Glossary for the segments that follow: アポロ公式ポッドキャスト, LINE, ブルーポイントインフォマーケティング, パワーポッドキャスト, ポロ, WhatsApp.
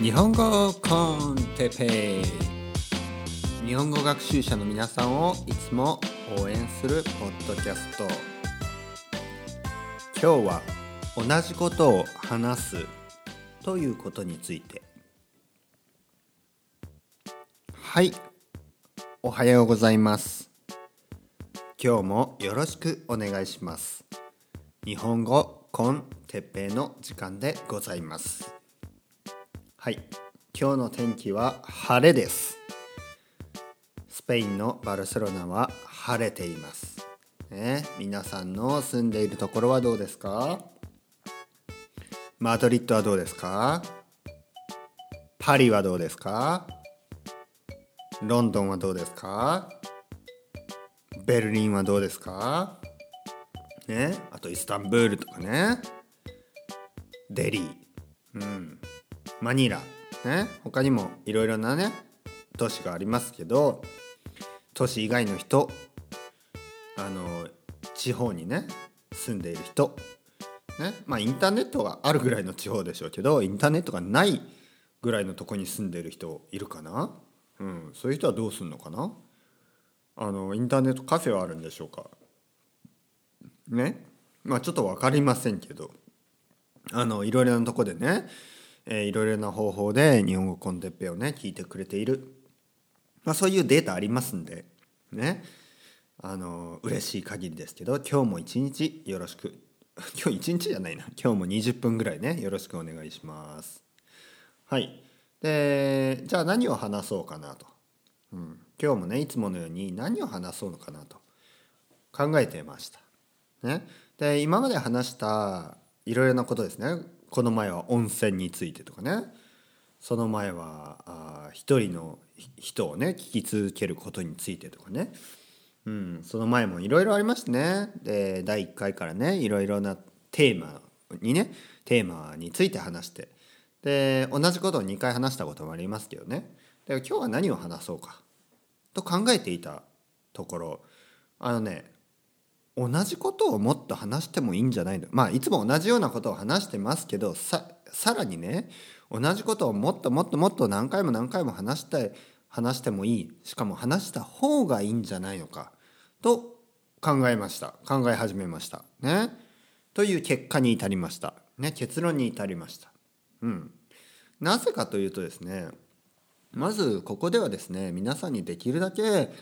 日本語コンテペイ、日本語学習者の皆さんをいつも応援するポッドキャスト。今日は同じことを話すということについて。はい、おはようございます。今日もよろしくお願いします。日本語コンテペイの時間でございます。はい、今日の天気は晴れです。スペインのバルセロナは晴れています、皆さんの住んでいるところはどうですか？マドリッドはどうですか？パリはどうですか？ロンドンはどうですか？ベルリンはどうですか？あとイスタンブールとかね、デリー、マニラ、他にもいろいろなね都市がありますけど、都市以外の人、地方にね住んでいる人、インターネットがあるぐらいの地方でしょうけど、インターネットがないぐらいのとこに住んでいる人いるかな、そういう人はどうすんのかな。インターネットカフェはあるんでしょうかね。ちょっと分かりませんけど、いろいろなとこでね、いろいろな方法で日本語コンテッペをね聞いてくれている、そういうデータありますんでね、嬉しい限りですけど、今日も一日よろしく今日一日じゃないな今日も20分ぐらいねよろしくお願いします。はい、でじゃあ何を話そうかなと、今日もねいつものように何を話そうのかなと考えてましたね。で今まで話したいろいろなことですね。この前は温泉についてとかね、その前は一人の人をね聞き続けることについてとかね、その前もいろいろありましたね。で第1回からねいろいろなテーマについて話して、で同じことを2回話したこともありますけどね。で今日は何を話そうかと考えていたところ、同じことをもっと話してもいいんじゃないの。いつも同じようなことを話してますけど、さらにね同じことをもっと何回も話してもいい、しかも話した方がいいんじゃないのかと考え始めましたね、という結果に至りましたね、結論に至りました、なぜかというとですね、まずここではですね、皆さんにできるだけ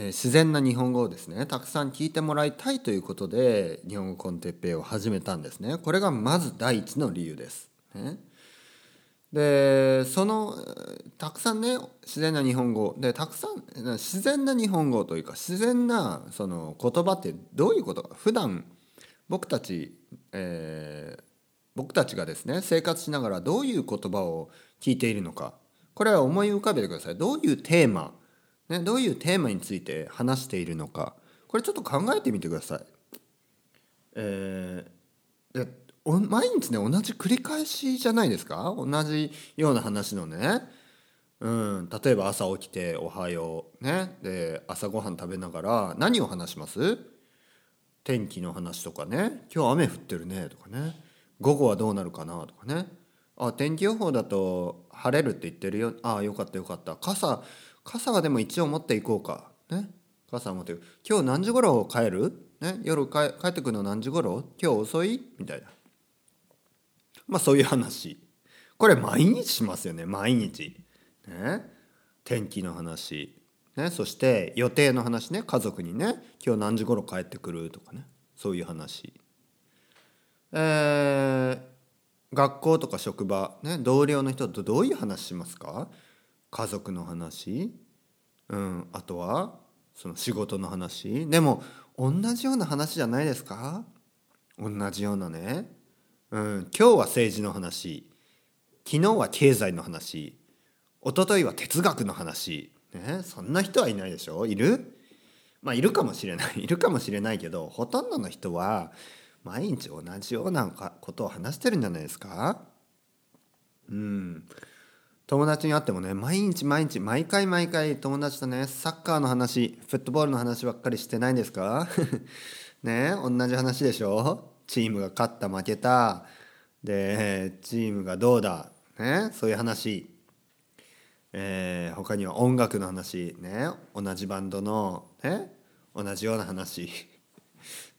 自然な日本語をですねたくさん聞いてもらいたいということで日本語コンテッペイを始めたんですね。これがまず第一の理由です、でそのたくさんね自然な日本語でたくさん自然な日本語というか自然なその言葉ってどういうことか、普段僕たちがですね生活しながらどういう言葉を聞いているのか、これは思い浮かべてください。どういうテーマについて話しているのか、これちょっと考えてみてください。毎日ね同じ繰り返しじゃないですか。同じような話のね、例えば朝起きておはよう、で朝ごはん食べながら何を話します？天気の話とかね、今日雨降ってるねとかね、午後はどうなるかなとかね、天気予報だと晴れるって言ってるよ、よかったよかった、傘はでも一応持っていこうか、傘持っていく、今日何時頃帰る、夜帰ってくるの何時頃、今日遅いみたいな、そういう話、これ毎日しますよね、毎日、天気の話、そして予定の話ね、家族にね今日何時頃帰ってくるとかね、そういう話、学校とか職場、同僚の人とどういう話しますか？家族の話、あとはその仕事の話、でも同じような話じゃないですか？同じようなね、今日は政治の話、昨日は経済の話、一昨日は哲学の話、そんな人はいないでしょ？いる？いるかもしれないいるかもしれないけど、ほとんどの人は毎日同じようなことを話してるんじゃないですか？友達に会ってもね、毎回友達とねサッカーの話、フットボールの話ばっかりしてないんですか？同じ話でしょ？チームが勝った負けたで、チームがどうだ、ね、そういう話、他には音楽の話、ね、同じバンドの、ね、同じような話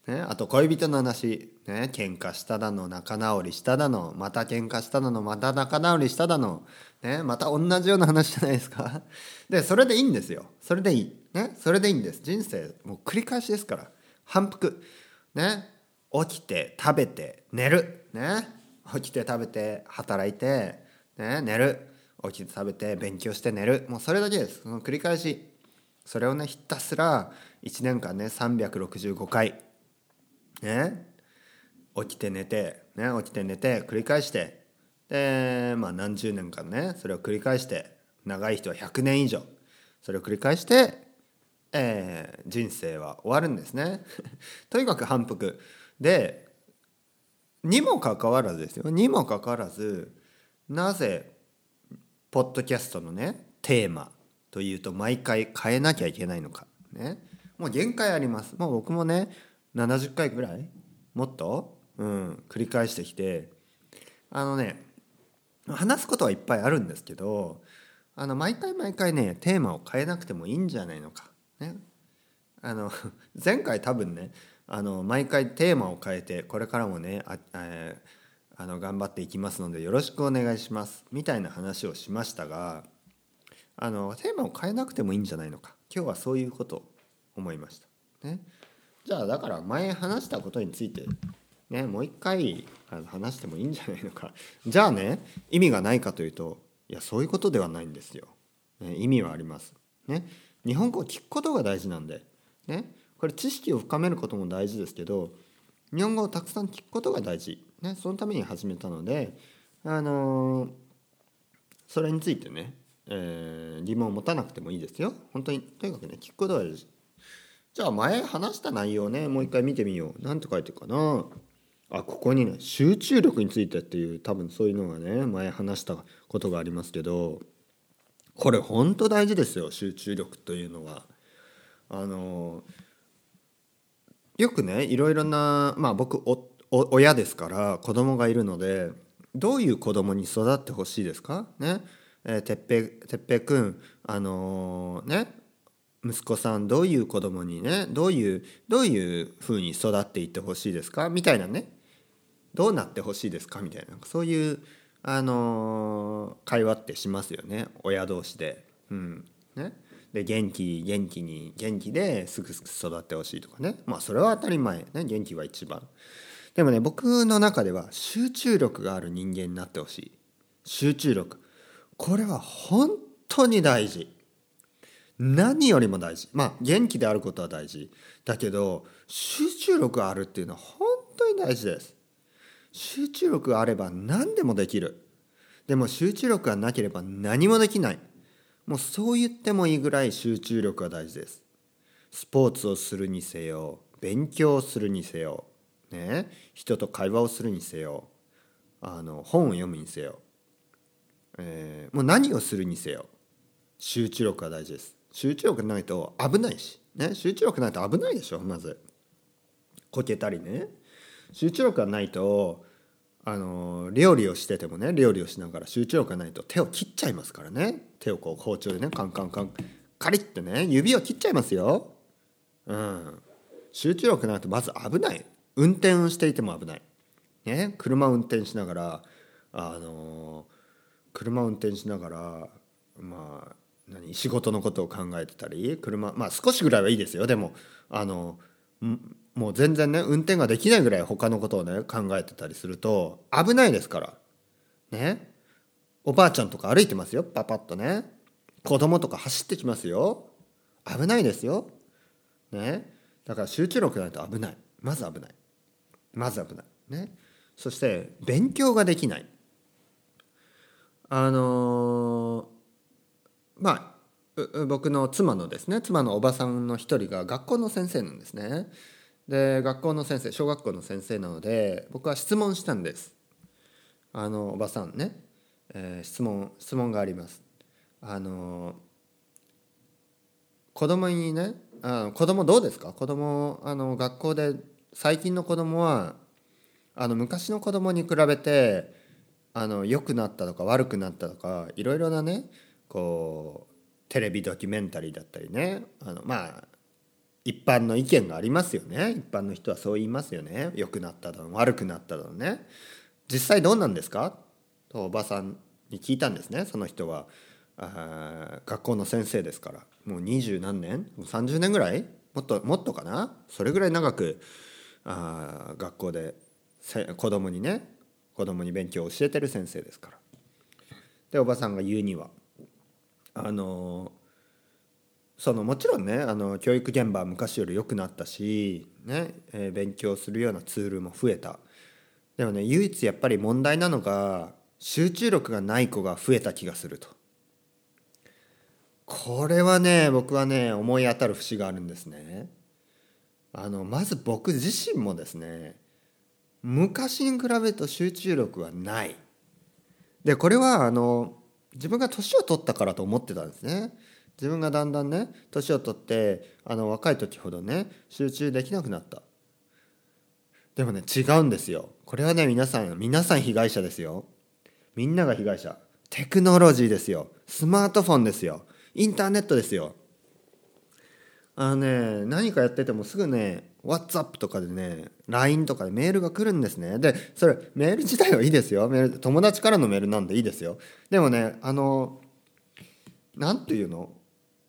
ね、あと恋人の話、ね、喧嘩しただの仲直りしただのまた喧嘩しただのまた仲直りしただの、ね、また同じような話じゃないですか。でそれでいいんですよ。それでいい、ね、それでいいんです。人生もう繰り返しですから、反復、ね、起きて食べて寝る、ね、起きて食べて働いて、ね、寝る、起きて食べて勉強して寝る、もうそれだけです。その繰り返し、それをねひたすら1年間ね365回ね、起きて寝て、ね、起きて寝て繰り返して、で、まあ、何十年間ねそれを繰り返して、長い人は100年以上それを繰り返して、人生は終わるんですねとにかく反復で、にもかかわらずですよ、にもかかわらず、なぜポッドキャストのねテーマというと毎回変えなきゃいけないのか、ね、もう限界あります。もう僕もね70回ぐらいもっと、繰り返してきて、話すことはいっぱいあるんですけど、毎回毎回ねテーマを変えなくてもいいんじゃないのか、ね、前回多分ね毎回テーマを変えて、これからもね頑張っていきますのでよろしくお願いしますみたいな話をしましたが、テーマを変えなくてもいいんじゃないのか、今日はそういうことを思いましたね。じゃあだから前話したことについてねもう一回話してもいいんじゃないのか。じゃあね意味がないかというと、いやそういうことではないんですよ、ね、意味はありますね。日本語を聞くことが大事なんでね、これ知識を深めることも大事ですけど、日本語をたくさん聞くことが大事ね、そのために始めたのでそれについてね、疑問を持たなくてもいいですよ本当に。とにかくね聞くことが大事。じゃあ前話した内容ねもう一回見てみよう。なんて書いてるかなあ、ここにね集中力についてっていう、多分そういうのがね前話したことがありますけど、これほんと大事ですよ集中力というのは。よくねいろいろな、まあ僕親ですから子供がいるので、どういう子供に育ってほしいですかね。てっぺいくんね息子さんどういう子供にねどういう風に育っていってほしいですかみたいなね、どうなってほしいですかみたいな、そういう会話ってしますよね親同士で。ね、で元気すくすく育ってほしいとかね、まあそれは当たり前ね、元気は一番。でもね僕の中では集中力がある人間になってほしい。集中力、これは本当に大事。何よりも大事。まあ元気であることは大事だけど、集中力があるっていうのは本当に大事です。集中力があれば何でもできる。でも集中力がなければ何もできない。もうそう言ってもいいぐらい集中力が大事です。スポーツをするにせよ、勉強をするにせよ、ね、人と会話をするにせよ、本を読むにせよ、もう何をするにせよ集中力が大事です。集中力ないと危ないし、ね、集中力ないと危ないでしょ。まずこけたりね、集中力がないと料理をしててもね、料理をしながら集中力がないと手を切っちゃいますからね。手をこう包丁でねカンカンカンカリッてね指を切っちゃいますよ。集中力ないとまず危ない。運転をしていても危ない、ね、車を運転しながら車を運転しながらまあ仕事のことを考えてたり、まあ少しぐらいはいいですよ。でももう全然ね運転ができないぐらい他のことをね考えてたりすると危ないですからね。おばあちゃんとか歩いてますよ、パパッとね。子供とか走ってきますよ、危ないですよね。だから集中力ないと危ない。まず危ないね。そして勉強ができない。まあ、僕の妻のですね、妻のおばさんの一人が学校の先生なんですね。で学校の先生、小学校の先生なので僕は質問したんです。おばさんね、質問があります。子供にね、子供どうですか、子供学校で最近の子供は昔の子供に比べて良くなったとか悪くなったとかいろいろなねこうテレビドキュメンタリーだったりねまあ一般の意見がありますよね。一般の人はそう言いますよね。良くなっただの悪くなっただのね。実際どうなんですかとおばさんに聞いたんですね。その人は学校の先生ですからもう20何年30年ぐらいもっとかなそれぐらい長く学校で子供に勉強を教えてる先生ですから。でおばさんが言うにはもちろんね教育現場は昔より良くなったし、ね勉強するようなツールも増えた。でもね唯一やっぱり問題なのが集中力がない子が増えた気がすると。これはね僕はね思い当たる節があるんですね。まず僕自身もですね昔に比べると集中力はない。でこれは自分が年を取ったからと思ってたんですね。自分がだんだんね年を取って若い時ほどね集中できなくなった。でもね違うんですよ。これはね皆さん被害者ですよ。みんなが被害者。テクノロジーですよ。スマートフォンですよ。インターネットですよ。何かやっててもすぐね WhatsApp とかでね LINE とかでメールが来るんですね。でそれメール自体はいいですよ。メール友達からのメールなんでいいですよ。でもねなんていうの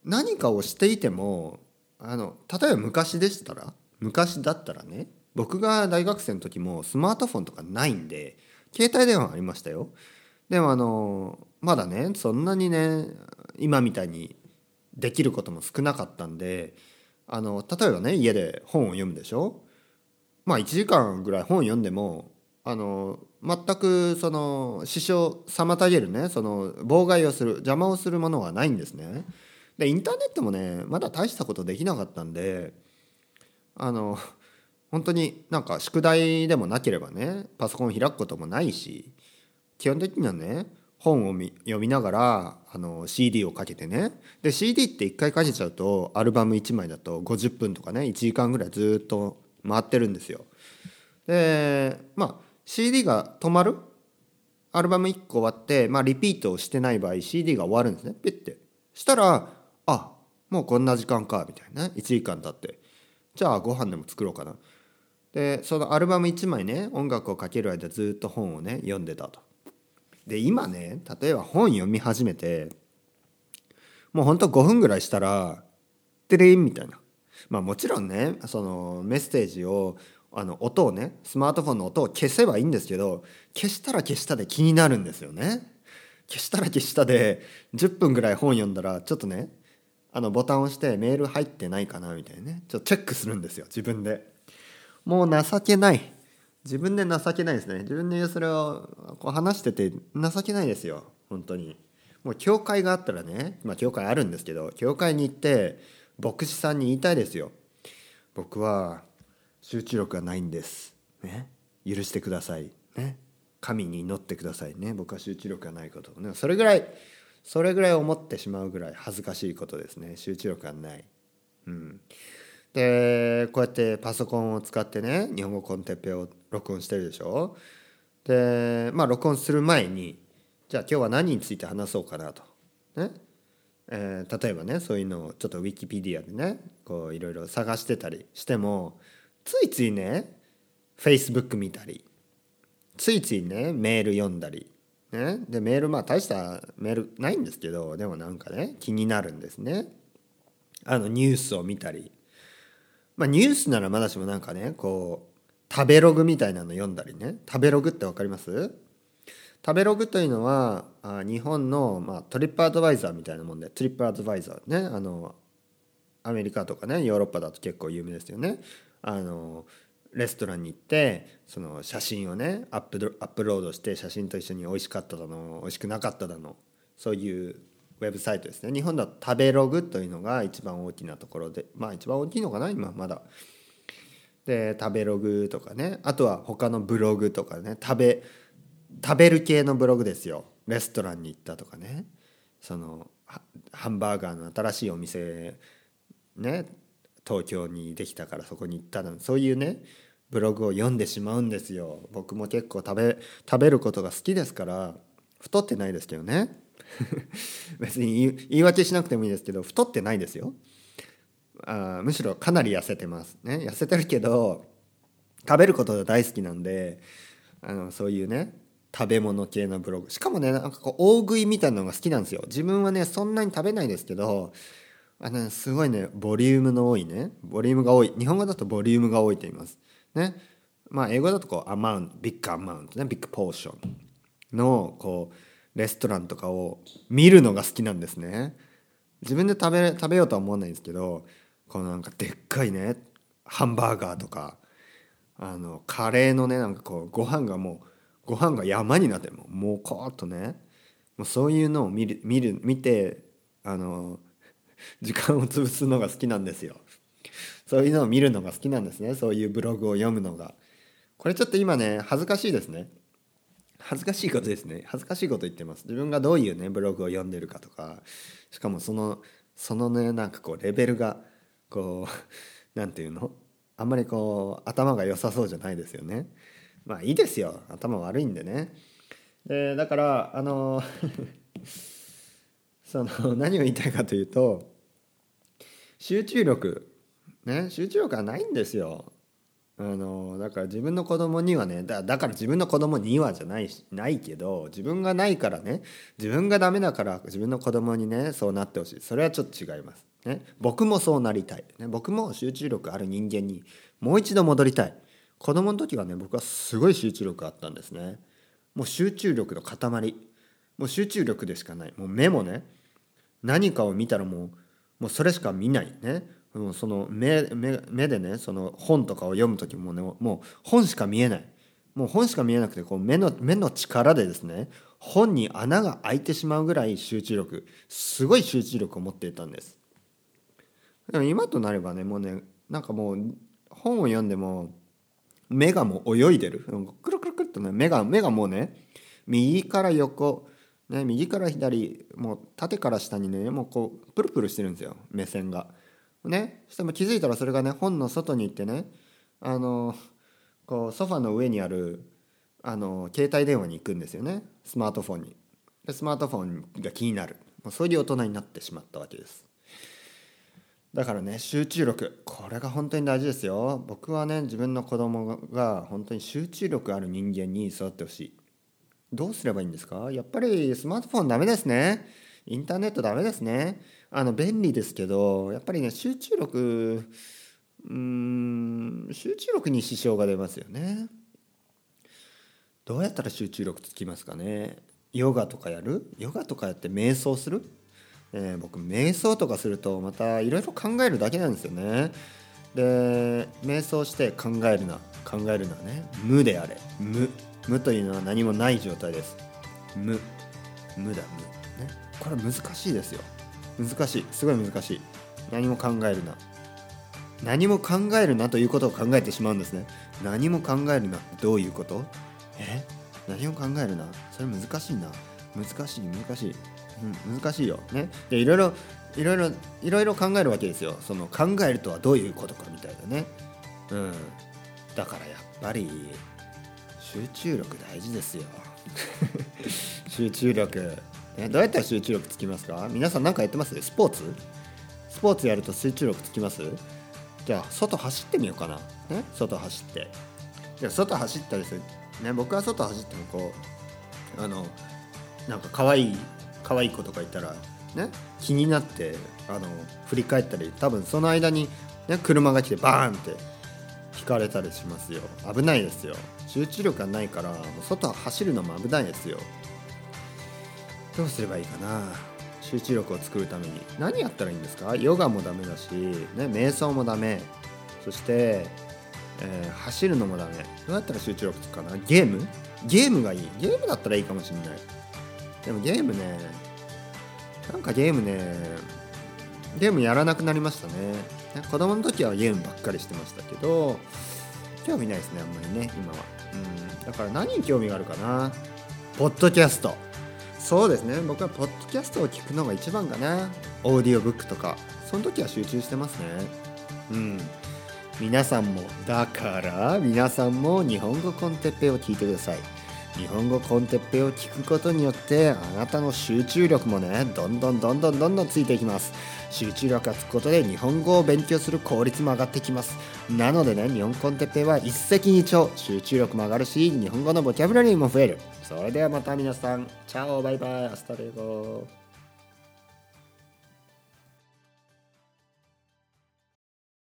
何かをしていても例えば昔だったらね僕が大学生の時もスマートフォンとかないんで携帯電話ありましたよ。でもまだねそんなにね今みたいにできることも少なかったんで例えばね家で本を読むでしょ。まあ1時間ぐらい本読んでも全くその支障妨げるねその妨害をする邪魔をするものはないんですね。でインターネットもねまだ大したことできなかったんで本当になんか宿題でもなければねパソコン開くこともないし基本的にはね本を読みながらCD をかけてね。で CD って1回かけちゃうとアルバム1枚だと50分とかね1時間ぐらいずっと回ってるんですよ。でまあ CD が止まるアルバム1個終わって、まあ、リピートをしてない場合 CD が終わるんですね。ピッてしたらあもうこんな時間かみたいな、ね、1時間経ってじゃあご飯でも作ろうかな。でそのアルバム1枚ね音楽をかける間ずっと本をね読んでたと。で今ね例えば本読み始めてもうほんと5分ぐらいしたらテレンみたいな、まあもちろんねそのメッセージを音をねスマートフォンの音を消せばいいんですけど消したら消したで気になるんですよね。消したら消したで10分ぐらい本読んだらちょっとねボタンを押してメール入ってないかなみたいなねちょっとチェックするんですよ自分で。もう情けない、自分で情けないですね。自分でそれをこう話してて情けないですよ本当に。もう教会があったらね、まあ教会あるんですけど教会に行って牧師さんに言いたいですよ。僕は集中力がないんです、ね、許してください、ね、神に祈ってくださいね僕は集中力がないことをねそれぐらい思ってしまうぐらい恥ずかしいことですね。集中力がない、うんでこうやってパソコンを使ってね日本語コンテッペを録音してるでしょ。でまあ録音する前にじゃあ今日は何について話そうかなと、ね例えばねそういうのをちょっとウィキペディアでねこういろいろ探してたりしてもついついね Facebook 見たりついついねメール読んだり、ね、でメールまあ大したメールないんですけどでもなんかね気になるんですね。ニュースを見たりまあ、ニュースならまだしもなんかねこう食べログみたいなの読んだりね。食べログって分かります？食べログというのは日本の、まあ、トリップアドバイザーみたいなもんでトリップアドバイザーねアメリカとかねヨーロッパだと結構有名ですよね。レストランに行ってその写真をねアップロードして写真と一緒に美味しかっただの美味しくなかっただのそういうウェブサイトですね。日本だと食べログというのが一番大きなところでまあ一番大きいのかな今まだ。で食べログとかねあとは他のブログとかね食べる系のブログですよ。レストランに行ったとかねそのハンバーガーの新しいお店ね東京にできたからそこに行ったのそういうねブログを読んでしまうんですよ。僕も結構食べることが好きですから、太ってないですけどね別に言い訳しなくてもいいですけど、太ってないですよ。むしろかなり痩せてますね。痩せてるけど食べることが大好きなんで、そういうね食べ物系のブログ、しかもねなんかこう大食いみたいなのが好きなんですよ。自分はねそんなに食べないですけど、すごいねボリュームの多いね、ボリュームが多い、日本語だとボリュームが多いと言いますね。まあ英語だとこうアマウント、ビッグアマウントね、ビッグポーションのこうレストランとかを見るのが好きなんですね。自分で食べようとは思わないんですけど、このなんかでっかいねハンバーガーとか、カレーのねなんかこうご飯が山になってもうこーっとね、もうそういうのを見て時間を潰すのが好きなんですよ。そういうのを見るのが好きなんですね。そういうブログを読むのが、これちょっと今ね恥ずかしいですね。恥ずかしいこと言ってます。自分がどういうねブログを読んでるかとか、しかもそのねなんかこうレベルがこうなんていうの、あんまりこう頭が良さそうじゃないですよね。まあいいですよ、頭悪いんでね。でだから何を言いたいかというと、集中力がないんですよ。だから自分の子供にはね、だから自分の子供にはじゃないけど、自分がないからね、自分がダメだから自分の子供にねそうなってほしい。それはちょっと違いますね。僕もそうなりたいね。僕も集中力ある人間にもう一度戻りたい。子供の時はね僕はすごい集中力あったんですね。もう集中力の塊、もう集中力でしかない。もう目もね何かを見たらもうそれしか見ないね。もうその目でねその本とかを読む時もねもう本しか見えない。もう本しか見えなくて、こう目の力でですね本に穴が開いてしまうぐらい集中力、すごい集中力を持っていたんです。でも今となればねもうねなんかもう本を読んでも目がもう泳いでる、くるくるくるっとね目がもうね右から横、ね、右から左、もう縦から下にねもうこうプルプルしてるんですよ、目線がね。そしても気づいたらそれがね本の外に行ってねこうソファの上にある携帯電話に行くんですよね、スマートフォンに。でスマートフォンが気になる、もうそういう大人になってしまったわけです。だからね集中力、これが本当に大事ですよ。僕はね自分の子供が本当に集中力ある人間に育ってほしい。どうすればいいんですか？やっぱりスマートフォンダメですね。インターネットダメですね。便利ですけど、やっぱりね集中力に支障が出ますよね。どうやったら集中力つきますかね？ヨガとかやって瞑想する？僕瞑想とかするとまたいろいろ考えるだけなんですよね。で瞑想して考えるなね、無であれ。無というのは何もない状態です。無だね。これ難しいですよ。すごい難しい。何も考えるなということを考えてしまうんですね。何も考えるなってどういうこと？何も考えるな、それ難しいな。難しいよ、ね、でいろいろ考えるわけですよ。その考えるとはどういうことかみたいなね、だからやっぱり集中力大事ですよ集中力、ね、どうやったら集中力つきますか？皆さん何かやってます？スポーツやると集中力つきます？じゃあ外走ってみようかな、ね、外走ったりする、ね、僕は外走ってもこうなんか可愛い子とかいたら、ね、気になって振り返ったり、多分その間に、ね、車が来てバーンって引かれたりしますよ。危ないですよ。集中力がないからもう外走るのも危ないですよ。どうすればいいかな？集中力を作るために何やったらいいんですか？ヨガもダメだし、ね、瞑想もダメ、そして、走るのもダメ。どうやったら集中力つくかな？ゲームがいい。ゲームだったらいいかもしれない。でもゲームやらなくなりましたね。子供の時はゲームばっかりしてましたけど、興味ないですねあんまりね今は。だから何に興味があるかな？ポッドキャスト。そうですね、僕はポッドキャストを聞くのが一番かな。オーディオブックとかその時は集中してますね。皆さんも日本語コンテッペを聞いてください。日本語コンテッペを聞くことによってあなたの集中力もね、どんどんついていきます。集中力がつくことで日本語を勉強する効率も上がってきます。なのでね、日本コンテッペは一石二鳥、集中力も上がるし日本語のボキャブラリーも増える。それではまた皆さん、チャオ、バイバイ、アスタレゴ。